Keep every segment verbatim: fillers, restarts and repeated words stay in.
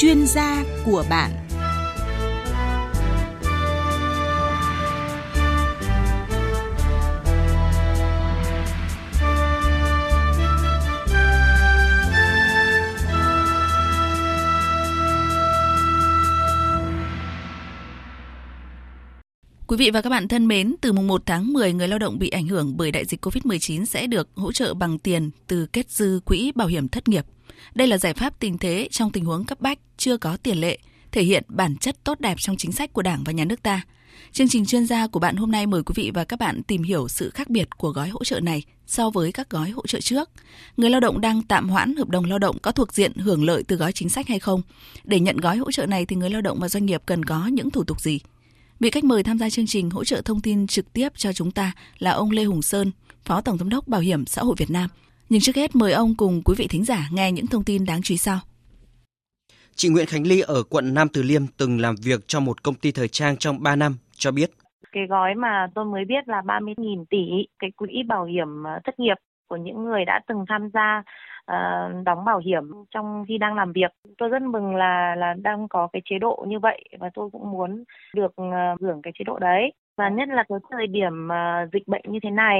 chuyên gia của bạn. Quý vị và các bạn thân mến, từ mùng một tháng mười, người lao động bị ảnh hưởng bởi đại dịch covid mười chín sẽ được hỗ trợ bằng tiền từ kết dư quỹ bảo hiểm thất nghiệp. Đây là giải pháp tình thế trong tình huống cấp bách chưa có tiền lệ, thể hiện bản chất tốt đẹp trong chính sách của Đảng và Nhà nước ta. Chương trình chuyên gia của bạn hôm nay mời quý vị và các bạn tìm hiểu sự khác biệt của gói hỗ trợ này so với các gói hỗ trợ trước. Người lao động đang tạm hoãn hợp đồng lao động có thuộc diện hưởng lợi từ gói chính sách hay không? Để nhận gói hỗ trợ này thì người lao động và doanh nghiệp cần có những thủ tục gì? Vị khách mời tham gia chương trình hỗ trợ thông tin trực tiếp cho chúng ta là ông Lê Hùng Sơn, Phó Tổng Giám đốc Bảo hiểm xã hội Việt Nam. Nhưng trước hết mời ông cùng quý vị thính giả nghe những thông tin đáng chú ý sau. Chị Nguyễn Khánh Ly ở quận Nam Từ Liêm từng làm việc cho một công ty thời trang trong ba năm cho biết. Cái gói mà tôi mới biết là ba mươi nghìn tỷ, cái quỹ bảo hiểm thất nghiệp của những người đã từng tham gia đóng bảo hiểm trong khi đang làm việc. Tôi rất mừng là là đang có cái chế độ như vậy và tôi cũng muốn được hưởng cái chế độ đấy. Và nhất là cái thời điểm dịch bệnh như thế này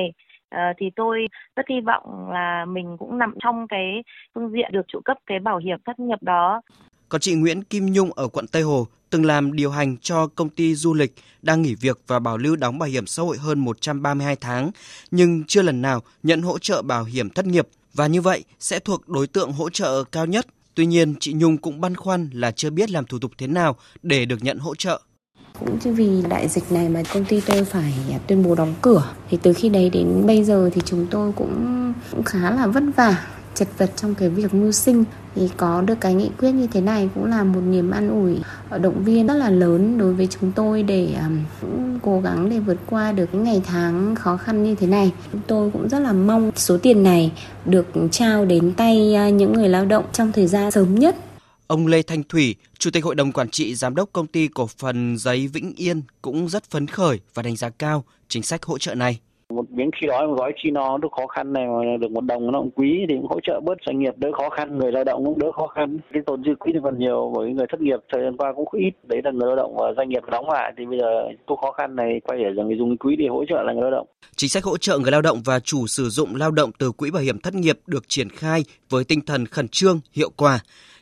thì tôi rất hy vọng là mình cũng nằm trong cái phương diện được trụ cấp cái bảo hiểm thất nghiệp đó. Còn chị Nguyễn Kim Nhung ở quận Tây Hồ từng làm điều hành cho công ty du lịch đang nghỉ việc và bảo lưu đóng bảo hiểm xã hội hơn một trăm ba mươi hai tháng nhưng chưa lần nào nhận hỗ trợ bảo hiểm thất nghiệp. Và như vậy sẽ thuộc đối tượng hỗ trợ cao nhất. Tuy nhiên, chị Nhung cũng băn khoăn là chưa biết làm thủ tục thế nào để được nhận hỗ trợ. Cũng chứ vì đại dịch này mà công ty tôi phải tuyên bố đóng cửa. Thì từ khi đấy đến bây giờ thì chúng tôi cũng, cũng khá là vất vả, chật vật trong cái việc mưu sinh. Thì có được cái nghị quyết như thế này cũng là một niềm an ủi, động viên rất là lớn đối với chúng tôi để um, cố gắng để vượt qua được những ngày tháng khó khăn như thế này. Chúng tôi cũng rất là mong số tiền này được trao đến tay những người lao động trong thời gian sớm nhất. Ông Lê Thanh Thủy, Chủ tịch Hội đồng Quản trị Giám đốc Công ty Cổ phần Giấy Vĩnh Yên cũng rất phấn khởi và đánh giá cao chính sách hỗ trợ này. Một miếng khi đó gói chi nó đỡ khó khăn này mà được một đồng nó cũng quý thì cũng hỗ trợ bớt doanh nghiệp đỡ khó khăn, người lao động cũng đỡ khó khăn. Cái tồn dư quỹ thì còn nhiều, bởi người thất nghiệp thời gian qua cũng ít. Đấy là người lao động và doanh nghiệp đóng lại thì bây giờ có khó khăn này quay để rằng dùng quỹ để hỗ trợ là người lao động. Chính sách hỗ trợ người lao động và chủ sử dụng lao động từ quỹ bảo hiểm thất nghiệp được triển khai với tinh thần khẩn trương, hiệu quả.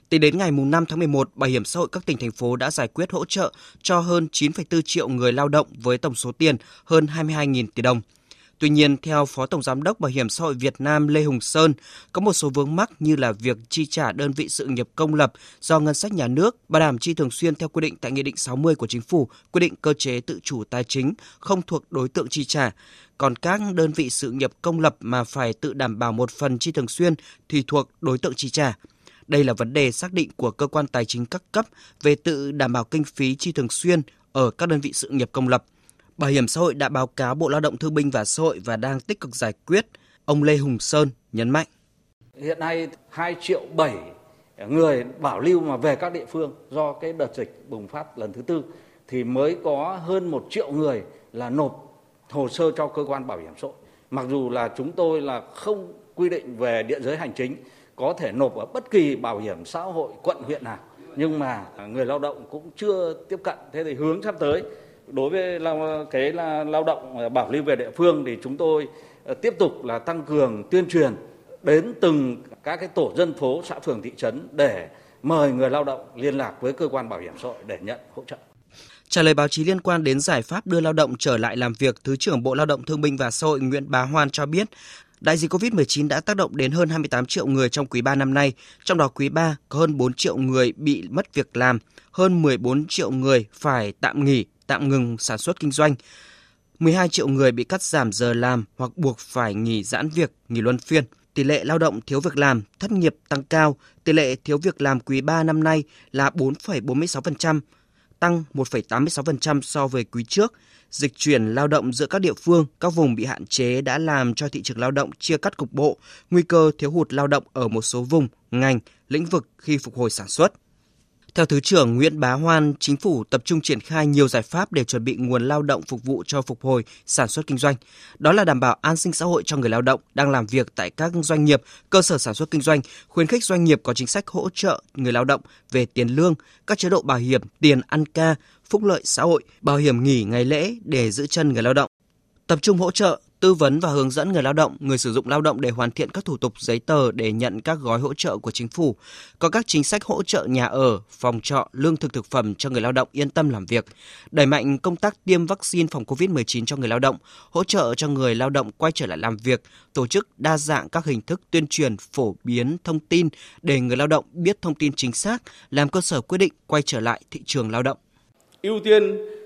Tính đến ngày năm tháng mười một, Bảo hiểm xã hội các tỉnh, thành phố đã giải quyết hỗ trợ cho hơn chín phẩy bốn triệu người lao động với tổng số tiền hơn hai mươi hai nghìn tỷ đồng. Tuy nhiên, theo Phó Tổng Giám đốc Bảo hiểm xã hội Việt Nam Lê Hùng Sơn, có một số vướng mắc như là việc chi trả đơn vị sự nghiệp công lập do ngân sách nhà nước, bảo đảm chi thường xuyên theo quy định tại Nghị định sáu mươi của Chính phủ, quy định cơ chế tự chủ tài chính, không thuộc đối tượng chi trả. Còn các đơn vị sự nghiệp công lập mà phải tự đảm bảo một phần chi thường xuyên thì thuộc đối tượng chi trả. Đây là vấn đề xác định của cơ quan tài chính các cấp về tự đảm bảo kinh phí chi thường xuyên ở các đơn vị sự nghiệp công lập. Bảo hiểm xã hội đã báo cáo Bộ Lao động Thương binh và Xã hội và đang tích cực giải quyết. Ông Lê Hùng Sơn nhấn mạnh. Hiện nay hai triệu bảy người bảo lưu mà về các địa phương do cái đợt dịch bùng phát lần thứ tư thì mới có hơn một triệu người là nộp hồ sơ cho cơ quan bảo hiểm xã hội. Mặc dù là chúng tôi là không quy định về địa giới hành chính có thể nộp ở bất kỳ bảo hiểm xã hội quận huyện nào nhưng mà người lao động cũng chưa tiếp cận. Thế thì hướng sắp tới đối với cái lao động bảo lưu về địa phương thì chúng tôi tiếp tục là tăng cường tuyên truyền đến từng các cái tổ dân phố, xã phường, thị trấn để mời người lao động liên lạc với cơ quan bảo hiểm xã hội để nhận hỗ trợ. Trả lời báo chí liên quan đến giải pháp đưa lao động trở lại làm việc, Thứ trưởng Bộ Lao động Thương binh và Xã hội Nguyễn Bá Hoan cho biết, đại dịch covid mười chín đã tác động đến hơn hai mươi tám triệu người trong quý ba năm nay, trong đó quý ba có hơn bốn triệu người bị mất việc làm, hơn mười bốn triệu người phải tạm nghỉ, tạm ngừng sản xuất kinh doanh. mười hai triệu người bị cắt giảm giờ làm hoặc buộc phải nghỉ giãn việc, nghỉ luân phiên. Tỷ lệ lao động thiếu việc làm, thất nghiệp tăng cao. Tỷ lệ thiếu việc làm quý ba năm nay là bốn phẩy bốn mươi sáu phần trăm, tăng một phẩy tám mươi sáu phần trăm so với quý trước. Dịch chuyển lao động giữa các địa phương, các vùng bị hạn chế đã làm cho thị trường lao động chia cắt cục bộ, nguy cơ thiếu hụt lao động ở một số vùng, ngành, lĩnh vực khi phục hồi sản xuất. Theo Thứ trưởng Nguyễn Bá Hoan, Chính phủ tập trung triển khai nhiều giải pháp để chuẩn bị nguồn lao động phục vụ cho phục hồi sản xuất kinh doanh. Đó là đảm bảo an sinh xã hội cho người lao động đang làm việc tại các doanh nghiệp, cơ sở sản xuất kinh doanh, khuyến khích doanh nghiệp có chính sách hỗ trợ người lao động về tiền lương, các chế độ bảo hiểm, tiền ăn ca, phúc lợi xã hội, bảo hiểm nghỉ ngày lễ để giữ chân người lao động. Tập trung hỗ trợ, tư vấn và hướng dẫn người lao động, người sử dụng lao động để hoàn thiện các thủ tục giấy tờ để nhận các gói hỗ trợ của chính phủ, có các chính sách hỗ trợ nhà ở, phòng trọ, lương thực thực phẩm cho người lao động yên tâm làm việc, đẩy mạnh công tác tiêm vaccine phòng covid mười chín cho người lao động, hỗ trợ cho người lao động quay trở lại làm việc, tổ chức đa dạng các hình thức tuyên truyền phổ biến thông tin để người lao động biết thông tin chính xác, làm cơ sở quyết định quay trở lại thị trường lao động. Ưu tiên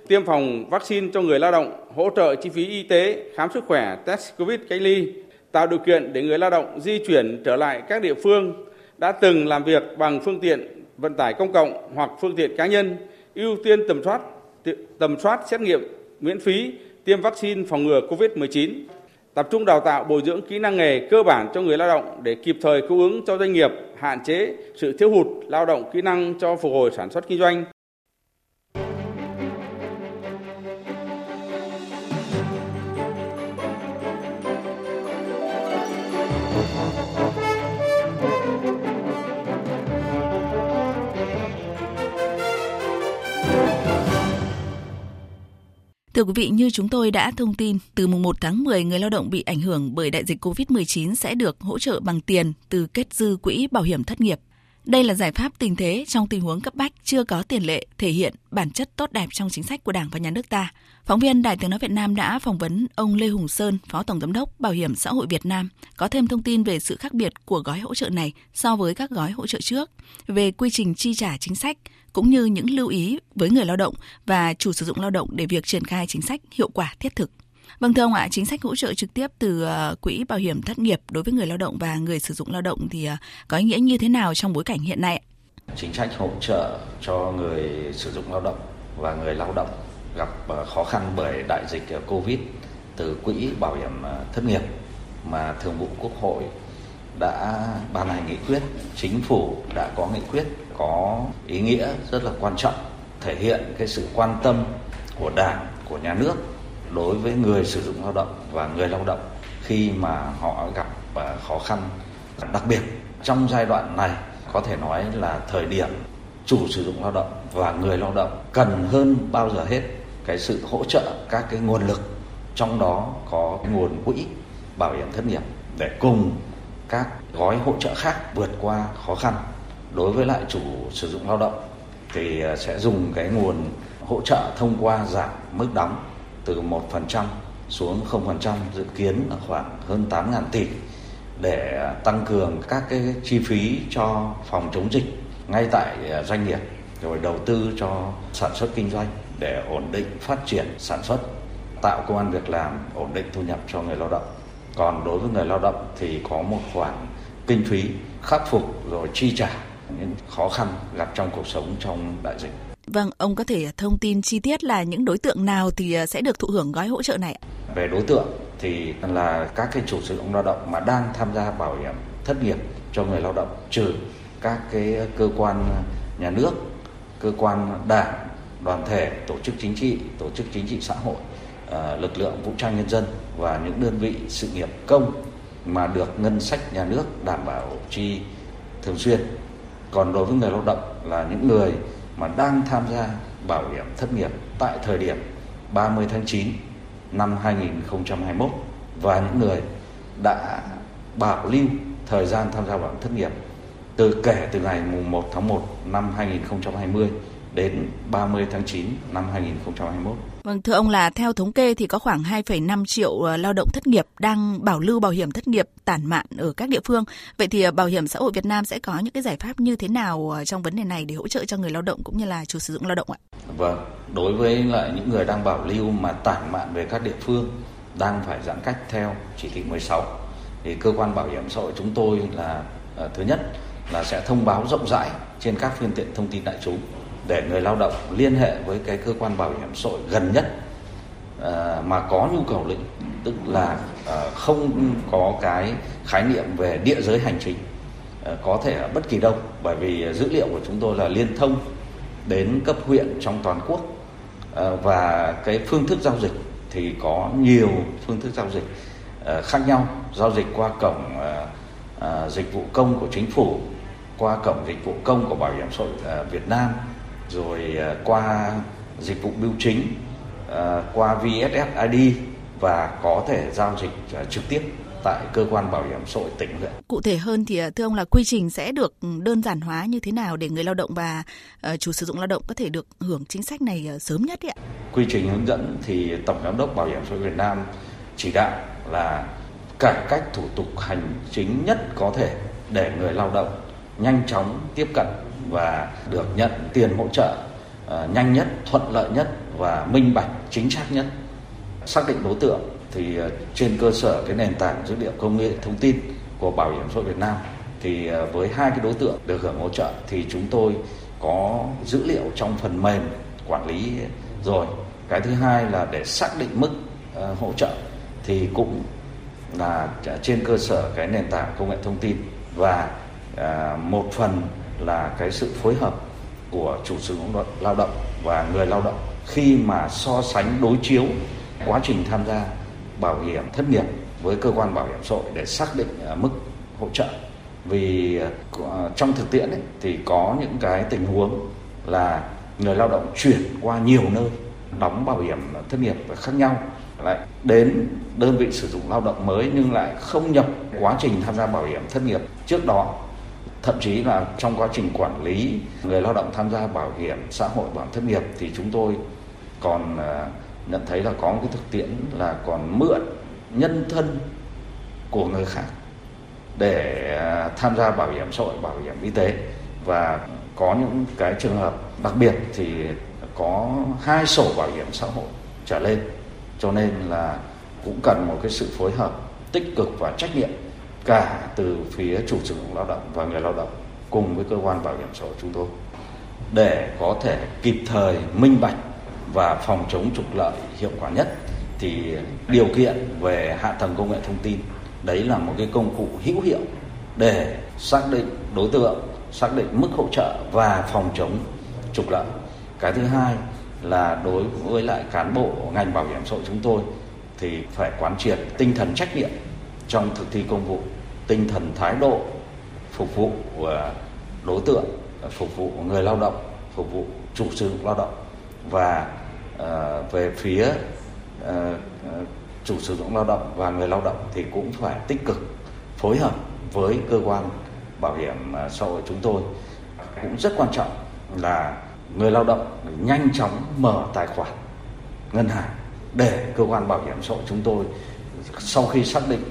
tiêm phòng vaccine cho người lao động, hỗ trợ chi phí y tế, khám sức khỏe, test COVID cách ly, tạo điều kiện để người lao động di chuyển trở lại các địa phương đã từng làm việc bằng phương tiện vận tải công cộng hoặc phương tiện cá nhân, ưu tiên tầm soát, tầm soát xét nghiệm miễn phí, tiêm vaccine phòng ngừa covid mười chín, tập trung đào tạo bồi dưỡng kỹ năng nghề cơ bản cho người lao động để kịp thời cung ứng cho doanh nghiệp, hạn chế sự thiếu hụt lao động kỹ năng cho phục hồi sản xuất kinh doanh. Thưa quý vị, như chúng tôi đã thông tin, từ mùng một tháng mười, người lao động bị ảnh hưởng bởi đại dịch covid mười chín sẽ được hỗ trợ bằng tiền từ kết dư quỹ bảo hiểm thất nghiệp. Đây là giải pháp tình thế trong tình huống cấp bách chưa có tiền lệ, thể hiện bản chất tốt đẹp trong chính sách của Đảng và Nhà nước ta. Phóng viên Đài Tiếng nói Việt Nam đã phỏng vấn ông Lê Hùng Sơn, Phó Tổng giám đốc Bảo hiểm xã hội Việt Nam, có thêm thông tin về sự khác biệt của gói hỗ trợ này so với các gói hỗ trợ trước, về quy trình chi trả chính sách, cũng như những lưu ý với người lao động và chủ sử dụng lao động để việc triển khai chính sách hiệu quả thiết thực. Vâng thưa ông ạ, chính sách hỗ trợ trực tiếp từ quỹ bảo hiểm thất nghiệp đối với người lao động và người sử dụng lao động thì có ý nghĩa như thế nào trong bối cảnh hiện nay? Chính sách hỗ trợ cho người sử dụng lao động và người lao động gặp khó khăn bởi đại dịch Covid từ quỹ bảo hiểm thất nghiệp mà Thường vụ Quốc hội đã ban hành nghị quyết, chính phủ đã có nghị quyết có ý nghĩa rất là quan trọng, thể hiện cái sự quan tâm của Đảng, của Nhà nước đối với người sử dụng lao động và người lao động khi mà họ gặp khó khăn. Đặc biệt trong giai đoạn này có thể nói là thời điểm chủ sử dụng lao động và người lao động cần hơn bao giờ hết cái sự hỗ trợ các cái nguồn lực, trong đó có nguồn quỹ bảo hiểm thất nghiệp để cùng các gói hỗ trợ khác vượt qua khó khăn. Đối với lại chủ sử dụng lao động thì sẽ dùng cái nguồn hỗ trợ thông qua giảm mức đóng từ một phần trăm xuống không phần trăm, dự kiến là khoảng hơn tám nghìn tỷ để tăng cường các cái chi phí cho phòng chống dịch ngay tại doanh nghiệp, rồi đầu tư cho sản xuất kinh doanh để ổn định phát triển sản xuất, tạo công ăn việc làm, ổn định thu nhập cho người lao động. Còn đối với người lao động thì có một khoản kinh phí khắc phục rồi chi trả những khó khăn gặp trong cuộc sống trong đại dịch. Vâng, ông có thể thông tin chi tiết là những đối tượng nào thì sẽ được thụ hưởng gói hỗ trợ này? Về đối tượng thì là các cái chủ sử dụng lao động mà đang tham gia bảo hiểm thất nghiệp cho người lao động, trừ các cái cơ quan nhà nước, cơ quan đảng, đoàn thể, tổ chức chính trị, tổ chức chính trị xã hội, lực lượng vũ trang nhân dân và những đơn vị sự nghiệp công mà được ngân sách nhà nước đảm bảo chi thường xuyên. Còn đối với người lao động là những người mà đang tham gia bảo hiểm thất nghiệp tại thời điểm ba mươi tháng chín năm hai nghìn không trăm hai mươi mốt và những người đã bảo lưu thời gian tham gia bảo hiểm thất nghiệp từ kể từ ngày mùng một tháng một năm hai nghìn không trăm hai mươi đến ba mươi tháng chín năm hai nghìn không trăm hai mươi mốt. Vâng, thưa ông là theo thống kê thì có khoảng hai phẩy năm triệu lao động thất nghiệp đang bảo lưu bảo hiểm thất nghiệp tản mạn ở các địa phương. Vậy thì Bảo hiểm xã hội Việt Nam sẽ có những cái giải pháp như thế nào trong vấn đề này để hỗ trợ cho người lao động cũng như là chủ sử dụng lao động ạ? Vâng, đối với lại những người đang bảo lưu mà tản mạn về các địa phương đang phải giãn cách theo chỉ thị mười sáu thì cơ quan bảo hiểm xã hội chúng tôi là thứ nhất là sẽ thông báo rộng rãi trên các phương tiện thông tin đại chúng để người lao động liên hệ với cái cơ quan bảo hiểm xã hội gần nhất à, mà có nhu cầu lĩnh, tức là à, không có cái khái niệm về địa giới hành chính, à, có thể ở bất kỳ đâu, bởi vì dữ liệu của chúng tôi là liên thông đến cấp huyện trong toàn quốc. Và cái phương thức giao dịch thì có nhiều phương thức giao dịch khác nhau, giao dịch qua cổng dịch vụ công của chính phủ, qua cổng dịch vụ công của Bảo hiểm xã hội Việt Nam, rồi qua dịch vụ bưu chính, qua vê ét ét ép a đê và có thể giao dịch trực tiếp tại cơ quan bảo hiểm xã hội tỉnh huyện. Cụ thể hơn thì thưa ông là quy trình sẽ được đơn giản hóa như thế nào để người lao động và chủ sử dụng lao động có thể được hưởng chính sách này sớm nhất ạ? Quy trình hướng dẫn thì Tổng giám đốc Bảo hiểm xã hội Việt Nam chỉ đạo là cải cách thủ tục hành chính nhất có thể để người lao động nhanh chóng tiếp cận và được nhận tiền hỗ trợ nhanh nhất, thuận lợi nhất và minh bạch chính xác nhất. Xác định đối tượng thì trên cơ sở cái nền tảng dữ liệu công nghệ thông tin của Bảo hiểm xã hội Việt Nam thì với hai cái đối tượng được hưởng hỗ trợ thì chúng tôi có dữ liệu trong phần mềm quản lý rồi. Cái thứ hai là để xác định mức hỗ trợ thì cũng là trên cơ sở cái nền tảng công nghệ thông tin và một phần là cái sự phối hợp của chủ sử dụng lao động và người lao động khi mà so sánh đối chiếu quá trình tham gia bảo hiểm thất nghiệp với cơ quan bảo hiểm xã hội để xác định mức hỗ trợ. Vì trong thực tiễn ấy, thì có những cái tình huống là người lao động chuyển qua nhiều nơi đóng bảo hiểm thất nghiệp khác nhau, lại đến đơn vị sử dụng lao động mới nhưng lại không nhập quá trình tham gia bảo hiểm thất nghiệp trước đó. Thậm chí là trong quá trình quản lý người lao động tham gia bảo hiểm xã hội, bảo hiểm thất nghiệp thì chúng tôi còn nhận thấy là có một cái thực tiễn là còn mượn nhân thân của người khác để tham gia bảo hiểm xã hội, bảo hiểm y tế. Và có những cái trường hợp đặc biệt thì có hai sổ bảo hiểm xã hội trở lên, cho nên là cũng cần một cái sự phối hợp tích cực và trách nhiệm cả từ phía chủ sử dụng lao động và người lao động cùng với cơ quan bảo hiểm xã hội chúng tôi để có thể kịp thời, minh bạch và phòng chống trục lợi hiệu quả nhất. Thì điều kiện về hạ tầng công nghệ thông tin đấy là một cái công cụ hữu hiệu để xác định đối tượng, xác định mức hỗ trợ và phòng chống trục lợi. Cái thứ hai là đối với lại cán bộ ngành bảo hiểm xã hội chúng tôi thì phải quán triệt tinh thần trách nhiệm trong thực thi công vụ, tinh thần thái độ phục vụ đối tượng, phục vụ người lao động, phục vụ chủ sử dụng lao động. Và uh, về phía uh, chủ sử dụng lao động và người lao động thì cũng phải tích cực phối hợp với cơ quan bảo hiểm xã hội chúng tôi. Cũng rất quan trọng là người lao động nhanh chóng mở tài khoản ngân hàng để cơ quan bảo hiểm xã hội chúng tôi sau khi xác định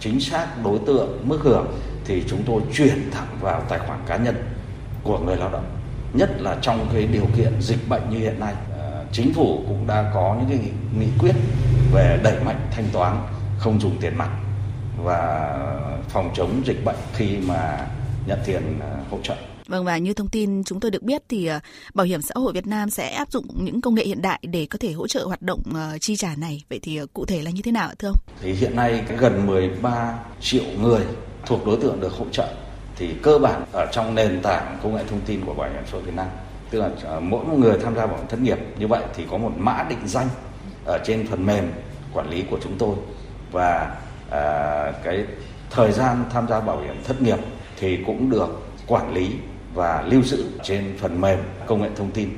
chính xác đối tượng, mức hưởng thì chúng tôi chuyển thẳng vào tài khoản cá nhân của người lao động. Nhất là trong cái điều kiện dịch bệnh như hiện nay, chính phủ cũng đã có những cái nghị quyết về đẩy mạnh thanh toán không dùng tiền mặt và phòng chống dịch bệnh khi mà nhận tiền hỗ trợ. Vâng, và như thông tin chúng tôi được biết thì Bảo hiểm xã hội Việt Nam sẽ áp dụng những công nghệ hiện đại để có thể hỗ trợ hoạt động chi trả này. Vậy thì cụ thể là như thế nào ạ thưa ông? Thì hiện nay gần mười ba triệu người thuộc đối tượng được hỗ trợ thì cơ bản ở trong nền tảng công nghệ thông tin của Bảo hiểm xã hội Việt Nam, tức là mỗi một người tham gia bảo hiểm thất nghiệp như vậy thì có một mã định danh ở trên phần mềm quản lý của chúng tôi. Và à, cái thời gian tham gia bảo hiểm thất nghiệp thì cũng được quản lý và lưu trữ trên phần mềm công nghệ thông tin.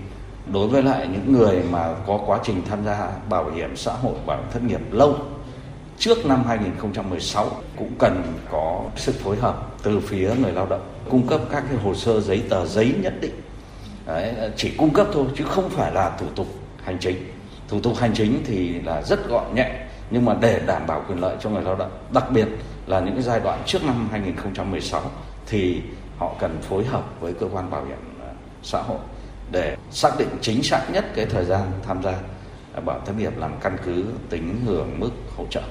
Đối với lại những người mà có quá trình tham gia bảo hiểm xã hội, bảo hiểm thất nghiệp lâu trước năm hai nghìn không trăm mười sáu cũng cần có sự phối hợp từ phía người lao động, cung cấp các cái hồ sơ giấy tờ giấy nhất định. Đấy, chỉ cung cấp thôi chứ không phải là thủ tục hành chính. Thủ tục hành chính thì là rất gọn nhẹ nhưng mà để đảm bảo quyền lợi cho người lao động, đặc biệt là những cái giai đoạn trước năm hai nghìn không trăm mười sáu thì họ cần phối hợp với cơ quan bảo hiểm xã hội để xác định chính xác nhất cái thời gian tham gia bảo hiểm thất nghiệp làm căn cứ tính hưởng mức hỗ trợ.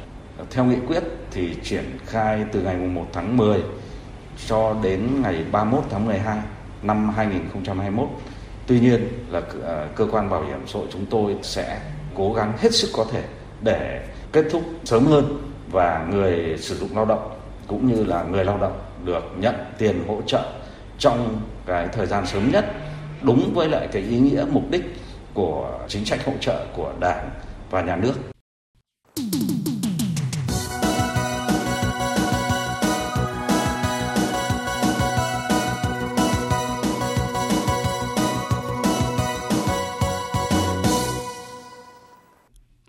Theo nghị quyết thì triển khai từ ngày một tháng mười cho đến ngày ba mươi mốt tháng mười hai năm hai nghìn không trăm hai mươi mốt. Tuy nhiên là cơ quan bảo hiểm xã hội chúng tôi sẽ cố gắng hết sức có thể để kết thúc sớm hơn và người sử dụng lao động cũng như là người lao động được nhận tiền hỗ trợ trong cái thời gian sớm nhất đúng với lại cái ý nghĩa mục đích của chính sách hỗ trợ của Đảng và Nhà nước.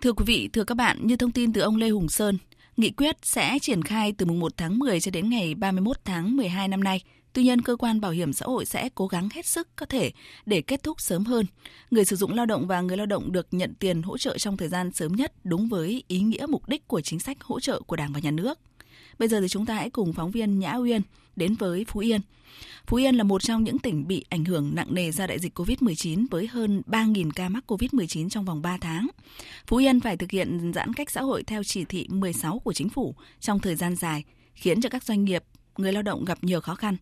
Thưa quý vị, thưa các bạn, như thông tin từ ông Lê Hùng Sơn, nghị quyết sẽ triển khai từ mùng một tháng mười cho đến ngày ba mươi mốt tháng mười hai năm nay. Tuy nhiên, cơ quan bảo hiểm xã hội sẽ cố gắng hết sức có thể để kết thúc sớm hơn. Người sử dụng lao động và người lao động được nhận tiền hỗ trợ trong thời gian sớm nhất đúng với ý nghĩa mục đích của chính sách hỗ trợ của Đảng và Nhà nước. Bây giờ thì chúng ta hãy cùng phóng viên Nhã Uyên đến với Phú Yên. Phú Yên là một trong những tỉnh bị ảnh hưởng nặng nề do đại dịch cô vít mười chín với hơn ba nghìn ca mắc cô vít mười chín trong vòng ba tháng. Phú Yên phải thực hiện giãn cách xã hội theo chỉ thị mười sáu của chính phủ trong thời gian dài, khiến cho các doanh nghiệp, người lao động gặp nhiều khó khăn.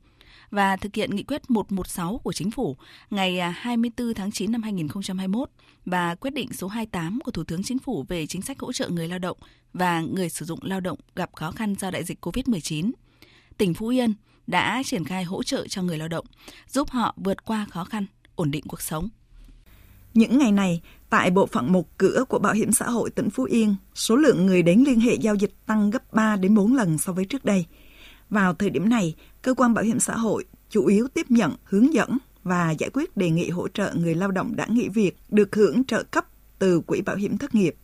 Và thực hiện nghị quyết một trăm mười sáu của chính phủ ngày hai mươi tư tháng chín năm hai nghìn không trăm hai mươi mốt và quyết định số hai mươi tám của Thủ tướng Chính phủ về chính sách hỗ trợ người lao động và người sử dụng lao động gặp khó khăn do đại dịch cô vít mười chín. Tỉnh Phú Yên đã triển khai hỗ trợ cho người lao động, giúp họ vượt qua khó khăn, ổn định cuộc sống. Những ngày này, tại bộ phận một cửa của Bảo hiểm xã hội tỉnh Phú Yên, số lượng người đến liên hệ giao dịch tăng gấp ba đến bốn lần so với trước đây. Vào thời điểm này, cơ quan bảo hiểm xã hội chủ yếu tiếp nhận, hướng dẫn và giải quyết đề nghị hỗ trợ người lao động đã nghỉ việc được hưởng trợ cấp từ Quỹ Bảo hiểm Thất nghiệp.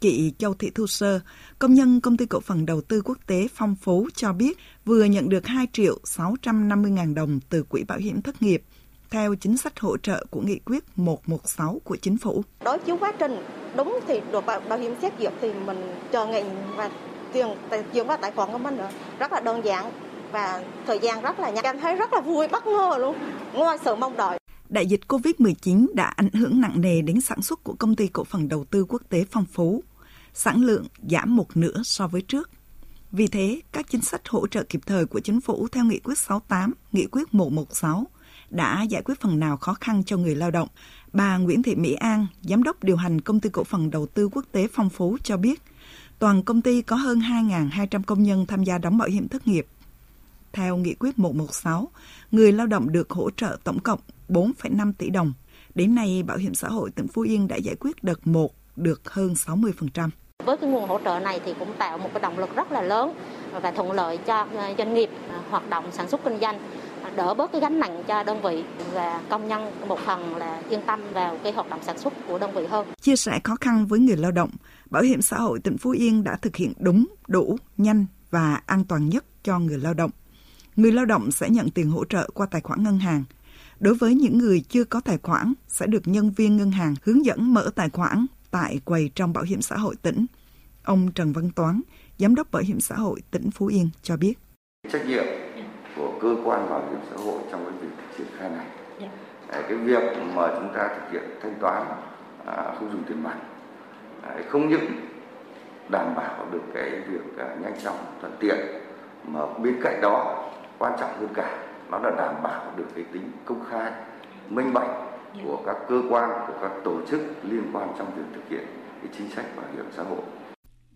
Chị Châu Thị Thu Sơ, công nhân Công ty Cổ phần Đầu tư Quốc tế Phong Phú cho biết vừa nhận được hai triệu sáu trăm năm mươi nghìn đồng từ Quỹ Bảo hiểm Thất nghiệp theo chính sách hỗ trợ của Nghị quyết một trăm mười sáu của Chính phủ. Đối chiếu quá trình đúng thì được bảo hiểm xét duyệt thì mình chờ ngày và tiền chuyển vào tài khoản của mình nữa. Rất là đơn giản và thời gian rất là nhanh. Em thấy rất là vui, bất ngờ luôn, ngoài sự mong đợi. Đại dịch cô vít mười chín đã ảnh hưởng nặng nề đến sản xuất của Công ty Cổ phần Đầu tư Quốc tế Phong Phú. Sản lượng giảm một nửa so với trước. Vì thế, các chính sách hỗ trợ kịp thời của chính phủ theo Nghị quyết sáu mươi tám, Nghị quyết một trăm mười sáu đã giải quyết phần nào khó khăn cho người lao động. Bà Nguyễn Thị Mỹ An, Giám đốc điều hành Công ty Cổ phần Đầu tư Quốc tế Phong Phú cho biết, toàn công ty có hơn hai nghìn hai trăm công nhân tham gia đóng bảo hiểm thất nghiệp. Theo Nghị quyết một trăm mười sáu, người lao động được hỗ trợ tổng cộng bốn phẩy năm tỷ đồng. Đến nay, Bảo hiểm xã hội tỉnh Phú Yên đã giải quyết đợt một được hơn sáu mươi phần trăm. Với cái nguồn hỗ trợ này thì cũng tạo một cái động lực rất là lớn và thuận lợi cho doanh nghiệp hoạt động sản xuất kinh doanh, đỡ bớt cái gánh nặng cho đơn vị và công nhân một phần là yên tâm vào cái hoạt động sản xuất của đơn vị hơn. Chia sẻ khó khăn với người lao động, Bảo hiểm xã hội tỉnh Phú Yên đã thực hiện đúng, đủ, nhanh và an toàn nhất cho người lao động. Người lao động sẽ nhận tiền hỗ trợ qua tài khoản ngân hàng. Đối với những người chưa có tài khoản, sẽ được nhân viên ngân hàng hướng dẫn mở tài khoản tại quầy trong Bảo hiểm xã hội tỉnh. Ông Trần Văn Toán, Giám đốc Bảo hiểm xã hội tỉnh Phú Yên cho biết. Trách nhiệm của cơ quan bảo hiểm xã hội trong cái việc triển khai này. Cái việc mà chúng ta thực hiện thanh toán không dùng tiền mặt, không những đảm bảo được cái việc nhanh chóng, thuận tiện, mà bên cạnh đó quan trọng hơn cả nó là đảm bảo được cái tính công khai, minh bạch của các cơ quan, của các tổ chức liên quan trong việc thực hiện cái chính sách bảo hiểm xã hội.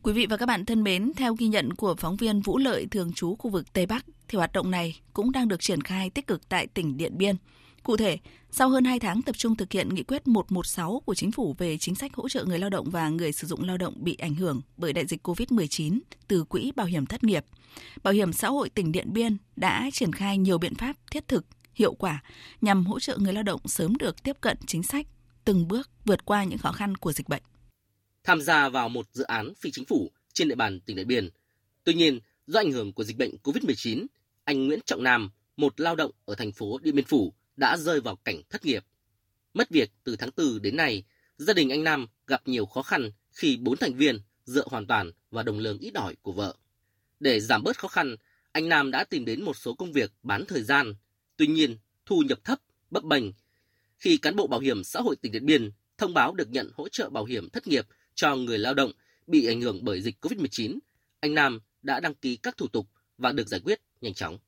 Quý vị và các bạn thân mến, theo ghi nhận của phóng viên Vũ Lợi thường trú khu vực Tây Bắc, thì hoạt động này cũng đang được triển khai tích cực tại tỉnh Điện Biên. Cụ thể, sau hơn hai tháng tập trung thực hiện Nghị quyết một trăm mười sáu của Chính phủ về chính sách hỗ trợ người lao động và người sử dụng lao động bị ảnh hưởng bởi đại dịch cô vít mười chín từ Quỹ Bảo hiểm Thất nghiệp, Bảo hiểm xã hội tỉnh Điện Biên đã triển khai nhiều biện pháp thiết thực, hiệu quả nhằm hỗ trợ người lao động sớm được tiếp cận chính sách, từng bước vượt qua những khó khăn của dịch bệnh. Tham gia vào một dự án phi chính phủ trên địa bàn tỉnh Điện Biên. Tuy nhiên, do ảnh hưởng của dịch bệnh cô vít mười chín, anh Nguyễn Trọng Nam, một lao động ở thành phố Điện Biên Phủ, đã rơi vào cảnh thất nghiệp. Mất việc từ tháng tư đến nay, gia đình anh Nam gặp nhiều khó khăn khi bốn thành viên dựa hoàn toàn vào đồng lương ít ỏi của vợ. Để giảm bớt khó khăn, anh Nam đã tìm đến một số công việc bán thời gian. Tuy nhiên, thu nhập thấp, bấp bênh. Khi cán bộ bảo hiểm xã hội tỉnh Điện Biên thông báo được nhận hỗ trợ bảo hiểm thất nghiệp cho người lao động bị ảnh hưởng bởi dịch cô vít mười chín, anh Nam đã đăng ký các thủ tục và được giải quyết nhanh chóng.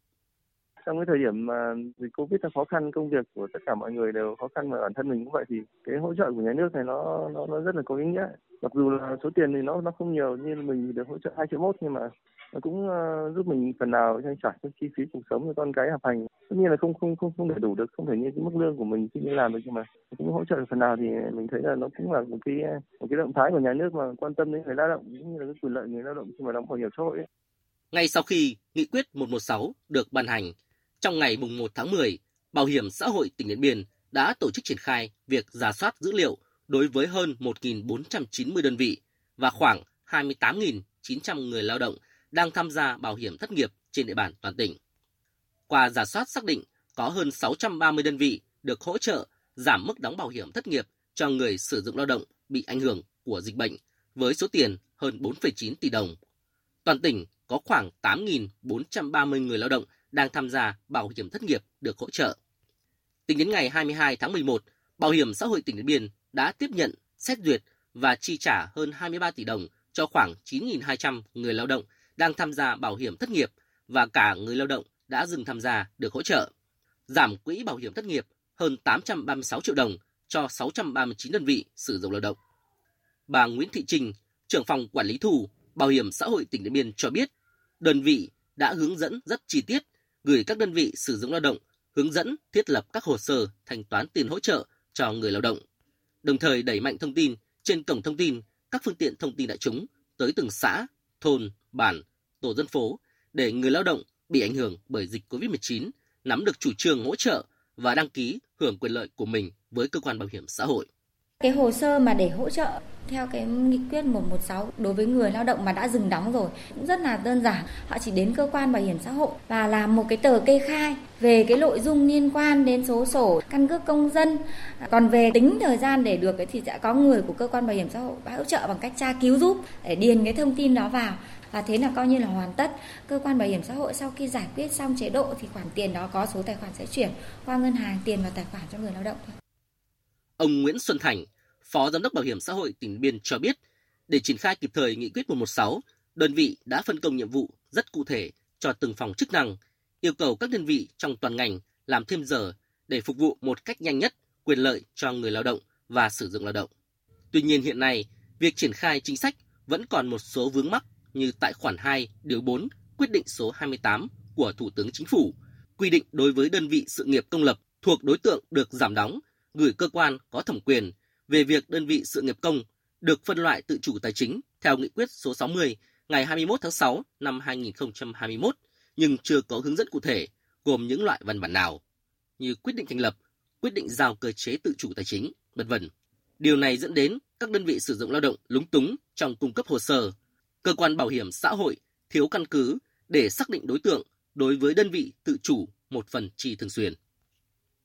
Trong cái thời điểm mà dịch Covid là khó khăn, công việc của tất cả mọi người đều khó khăn mà bản thân mình cũng vậy, thì cái hỗ trợ của nhà nước này nó nó, nó rất là có ý nghĩa. mặc dù là số tiền thì nó nó không nhiều, như mình được hỗ trợ hai triệu mốt nhưng mà nó cũng uh, giúp mình phần nào trang trải các chi phí cuộc sống cho con cái học hành. Tất nhiên là không không không không đầy đủ được, không thể như cái mức lương của mình khi đi làm được, nhưng mà cũng hỗ trợ phần nào thì mình thấy là nó cũng là một cái một cái động thái của nhà nước mà quan tâm đến người lao động cũng như là cái quyền lợi người lao động khi mà đóng bảo hiểm xã hội ấy. Ngay sau khi Nghị quyết một một sáu được ban hành, trong ngày mùng một tháng mười, Bảo hiểm xã hội tỉnh Điện Biên đã tổ chức triển khai việc rà soát dữ liệu đối với hơn một nghìn bốn trăm chín mươi đơn vị và khoảng hai mươi tám nghìn chín trăm người lao động đang tham gia bảo hiểm thất nghiệp trên địa bàn toàn tỉnh. Qua rà soát xác định có hơn sáu trăm ba mươi đơn vị được hỗ trợ giảm mức đóng bảo hiểm thất nghiệp cho người sử dụng lao động bị ảnh hưởng của dịch bệnh với số tiền hơn bốn phẩy chín tỷ đồng. Toàn tỉnh có khoảng tám nghìn bốn trăm ba mươi người lao động đang tham gia bảo hiểm thất nghiệp được hỗ trợ. Tính đến ngày hai mươi hai tháng mười một, Bảo hiểm xã hội tỉnh Điện Biên đã tiếp nhận, xét duyệt và chi trả hơn hai mươi ba tỷ đồng cho khoảng chín nghìn hai trăm người lao động đang tham gia bảo hiểm thất nghiệp và cả người lao động đã dừng tham gia được hỗ trợ. Giảm quỹ bảo hiểm thất nghiệp hơn tám trăm ba mươi sáu triệu đồng cho sáu trăm ba mươi chín đơn vị sử dụng lao động. Bà Nguyễn Thị Trình, trưởng phòng quản lý thu Bảo hiểm xã hội tỉnh Điện Biên cho biết, đơn vị đã hướng dẫn rất chi tiết, gửi các đơn vị sử dụng lao động hướng dẫn thiết lập các hồ sơ thanh toán tiền hỗ trợ cho người lao động, đồng thời đẩy mạnh thông tin trên cổng thông tin các phương tiện thông tin đại chúng tới từng xã, thôn, bản, tổ dân phố để người lao động bị ảnh hưởng bởi dịch covid mười chín nắm được chủ trương hỗ trợ và đăng ký hưởng quyền lợi của mình với cơ quan bảo hiểm xã hội. Cái hồ sơ mà để hỗ trợ theo cái nghị quyết một một sáu đối với người lao động mà đã dừng đóng rồi cũng rất là đơn giản. Họ chỉ đến cơ quan bảo hiểm xã hội và làm một cái tờ kê khai về cái nội dung liên quan đến số sổ, căn cước công dân. Còn về tính thời gian để được thì sẽ có người của cơ quan bảo hiểm xã hội hỗ trợ bằng cách tra cứu giúp để điền cái thông tin đó vào. Và thế là coi như là hoàn tất. Cơ quan bảo hiểm xã hội sau khi giải quyết xong chế độ thì khoản tiền đó có số tài khoản sẽ chuyển qua ngân hàng tiền vào tài khoản cho người lao động thôi. Ông Nguyễn Xuân Thành, Phó Giám đốc Bảo hiểm xã hội tỉnh Điện Biên cho biết, để triển khai kịp thời Nghị quyết một một sáu, đơn vị đã phân công nhiệm vụ rất cụ thể cho từng phòng chức năng, yêu cầu các đơn vị trong toàn ngành làm thêm giờ để phục vụ một cách nhanh nhất quyền lợi cho người lao động và sử dụng lao động. Tuy nhiên hiện nay, việc triển khai chính sách vẫn còn một số vướng mắc như tại khoản hai, điều bốn, Quyết định số hai mươi tám của Thủ tướng Chính phủ, quy định đối với đơn vị sự nghiệp công lập thuộc đối tượng được giảm đóng, gửi cơ quan có thẩm quyền về việc đơn vị sự nghiệp công được phân loại tự chủ tài chính theo nghị quyết số sáu mươi ngày hai mươi mốt tháng sáu năm hai nghìn không trăm hai mươi mốt nhưng chưa có hướng dẫn cụ thể gồm những loại văn bản nào như quyết định thành lập, quyết định giao cơ chế tự chủ tài chính, vân vân. Điều này dẫn đến các đơn vị sử dụng lao động lúng túng trong cung cấp hồ sơ, cơ quan bảo hiểm xã hội thiếu căn cứ để xác định đối tượng đối với đơn vị tự chủ một phần chi thường xuyên.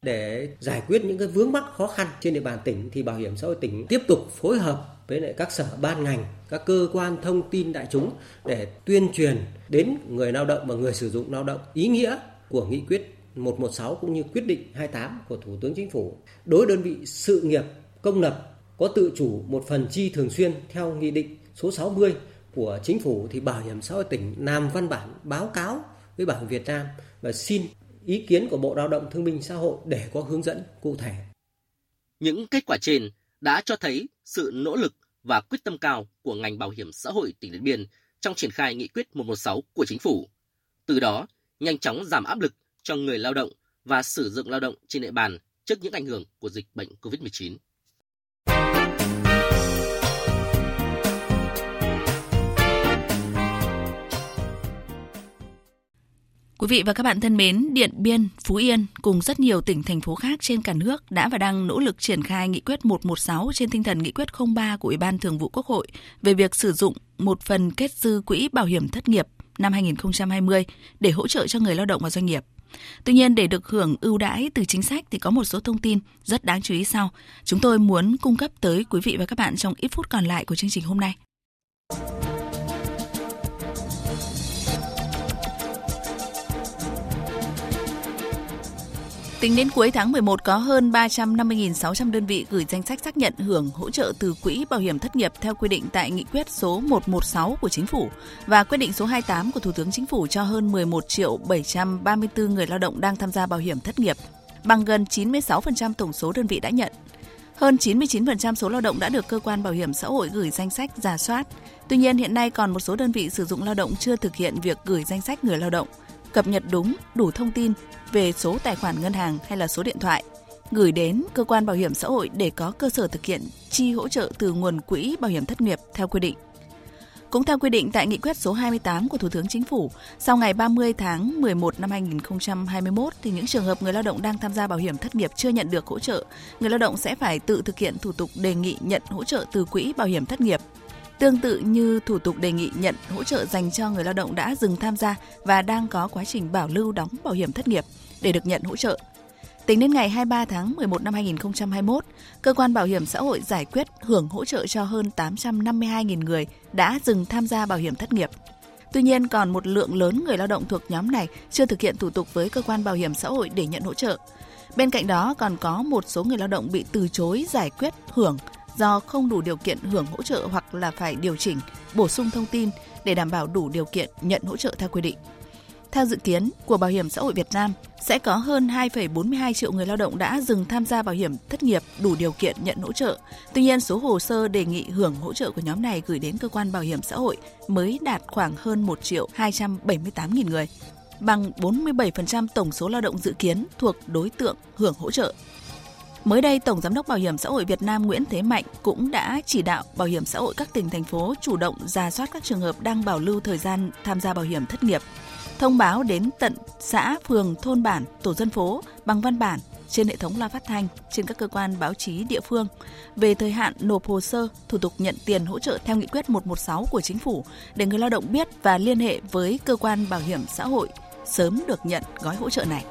Để giải quyết những cái vướng mắc khó khăn trên địa bàn tỉnh thì Bảo hiểm xã hội tỉnh tiếp tục phối hợp với lại các sở ban ngành, các cơ quan thông tin đại chúng để tuyên truyền đến người lao động và người sử dụng lao động ý nghĩa của nghị quyết một một sáu cũng như quyết định hai mươi tám của Thủ tướng Chính phủ. Đối đơn vị sự nghiệp công lập có tự chủ một phần chi thường xuyên theo nghị định số sáu mươi của Chính phủ thì Bảo hiểm xã hội tỉnh làm văn bản báo cáo với Bảo hiểm Việt Nam và xin ý kiến của Bộ Lao động Thương binh Xã hội để có hướng dẫn cụ thể. Những kết quả trên đã cho thấy sự nỗ lực và quyết tâm cao của ngành bảo hiểm xã hội tỉnh Điện Biên trong triển khai nghị quyết một một sáu của Chính phủ. Từ đó, nhanh chóng giảm áp lực cho người lao động và sử dụng lao động trên địa bàn trước những ảnh hưởng của dịch bệnh covid mười chín. Quý vị và các bạn thân mến, Điện Biên, Phú Yên cùng rất nhiều tỉnh, thành phố khác trên cả nước đã và đang nỗ lực triển khai nghị quyết một một sáu trên tinh thần nghị quyết không ba của Ủy ban Thường vụ Quốc hội về việc sử dụng một phần kết dư quỹ bảo hiểm thất nghiệp năm hai nghìn không trăm hai mươi để hỗ trợ cho người lao động và doanh nghiệp. Tuy nhiên, để được hưởng ưu đãi từ chính sách thì có một số thông tin rất đáng chú ý sau. Chúng tôi muốn cung cấp tới quý vị và các bạn trong ít phút còn lại của chương trình hôm nay. Tính đến cuối tháng mười một, có hơn ba trăm năm mươi nghìn sáu trăm đơn vị gửi danh sách xác nhận hưởng hỗ trợ từ Quỹ Bảo hiểm Thất nghiệp theo quy định tại Nghị quyết số một một sáu của Chính phủ và Quyết định số hai mươi tám của Thủ tướng Chính phủ cho hơn mười một triệu bảy trăm ba mươi tư người lao động đang tham gia bảo hiểm thất nghiệp, bằng gần chín mươi sáu phần trăm tổng số đơn vị đã nhận. Hơn chín mươi chín phần trăm số lao động đã được cơ quan bảo hiểm xã hội gửi danh sách rà soát. Tuy nhiên, hiện nay còn một số đơn vị sử dụng lao động chưa thực hiện việc gửi danh sách người lao động, cập nhật đúng, đủ thông tin về số tài khoản ngân hàng hay là số điện thoại, gửi đến cơ quan bảo hiểm xã hội để có cơ sở thực hiện chi hỗ trợ từ nguồn quỹ bảo hiểm thất nghiệp theo quy định. Cũng theo quy định tại Nghị quyết số hai mươi tám của Thủ tướng Chính phủ, sau ngày ba mươi tháng mười một năm hai nghìn không trăm hai mươi mốt, thì những trường hợp người lao động đang tham gia bảo hiểm thất nghiệp chưa nhận được hỗ trợ, người lao động sẽ phải tự thực hiện thủ tục đề nghị nhận hỗ trợ từ quỹ bảo hiểm thất nghiệp. Tương tự như thủ tục đề nghị nhận hỗ trợ dành cho người lao động đã dừng tham gia và đang có quá trình bảo lưu đóng bảo hiểm thất nghiệp để được nhận hỗ trợ. Tính đến ngày hai mươi ba tháng mười một năm hai nghìn không trăm hai mươi mốt, Cơ quan Bảo hiểm xã hội giải quyết hưởng hỗ trợ cho hơn tám trăm năm mươi hai nghìn người đã dừng tham gia bảo hiểm thất nghiệp. Tuy nhiên, còn một lượng lớn người lao động thuộc nhóm này chưa thực hiện thủ tục với Cơ quan Bảo hiểm xã hội để nhận hỗ trợ. Bên cạnh đó, còn có một số người lao động bị từ chối giải quyết hưởng do không đủ điều kiện hưởng hỗ trợ hoặc là phải điều chỉnh, bổ sung thông tin để đảm bảo đủ điều kiện nhận hỗ trợ theo quy định. Theo dự kiến của Bảo hiểm xã hội Việt Nam, sẽ có hơn hai phẩy bốn mươi hai triệu người lao động đã dừng tham gia bảo hiểm thất nghiệp đủ điều kiện nhận hỗ trợ. Tuy nhiên, số hồ sơ đề nghị hưởng hỗ trợ của nhóm này gửi đến cơ quan bảo hiểm xã hội mới đạt khoảng hơn một triệu hai trăm bảy mươi tám nghìn người, bằng bốn mươi bảy phần trăm tổng số lao động dự kiến thuộc đối tượng hưởng hỗ trợ. Mới đây, Tổng Giám đốc Bảo hiểm xã hội Việt Nam Nguyễn Thế Mạnh cũng đã chỉ đạo Bảo hiểm xã hội các tỉnh, thành phố chủ động rà soát các trường hợp đang bảo lưu thời gian tham gia bảo hiểm thất nghiệp, thông báo đến tận xã, phường, thôn bản, tổ dân phố bằng văn bản trên hệ thống loa phát thanh, trên các cơ quan báo chí địa phương về thời hạn nộp hồ sơ, thủ tục nhận tiền hỗ trợ theo Nghị quyết một trăm mười sáu của Chính phủ để người lao động biết và liên hệ với cơ quan bảo hiểm xã hội sớm được nhận gói hỗ trợ này.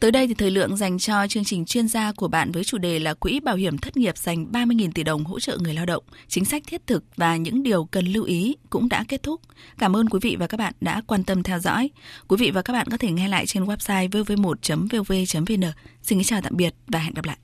Tới đây thì thời lượng dành cho chương trình chuyên gia của bạn với chủ đề là Quỹ Bảo hiểm Thất nghiệp dành ba mươi nghìn tỷ đồng hỗ trợ người lao động, chính sách thiết thực và những điều cần lưu ý cũng đã kết thúc. Cảm ơn quý vị và các bạn đã quan tâm theo dõi. Quý vị và các bạn có thể nghe lại trên website vê o vê một chấm vê o vê chấm vê en. Xin kính chào tạm biệt và hẹn gặp lại.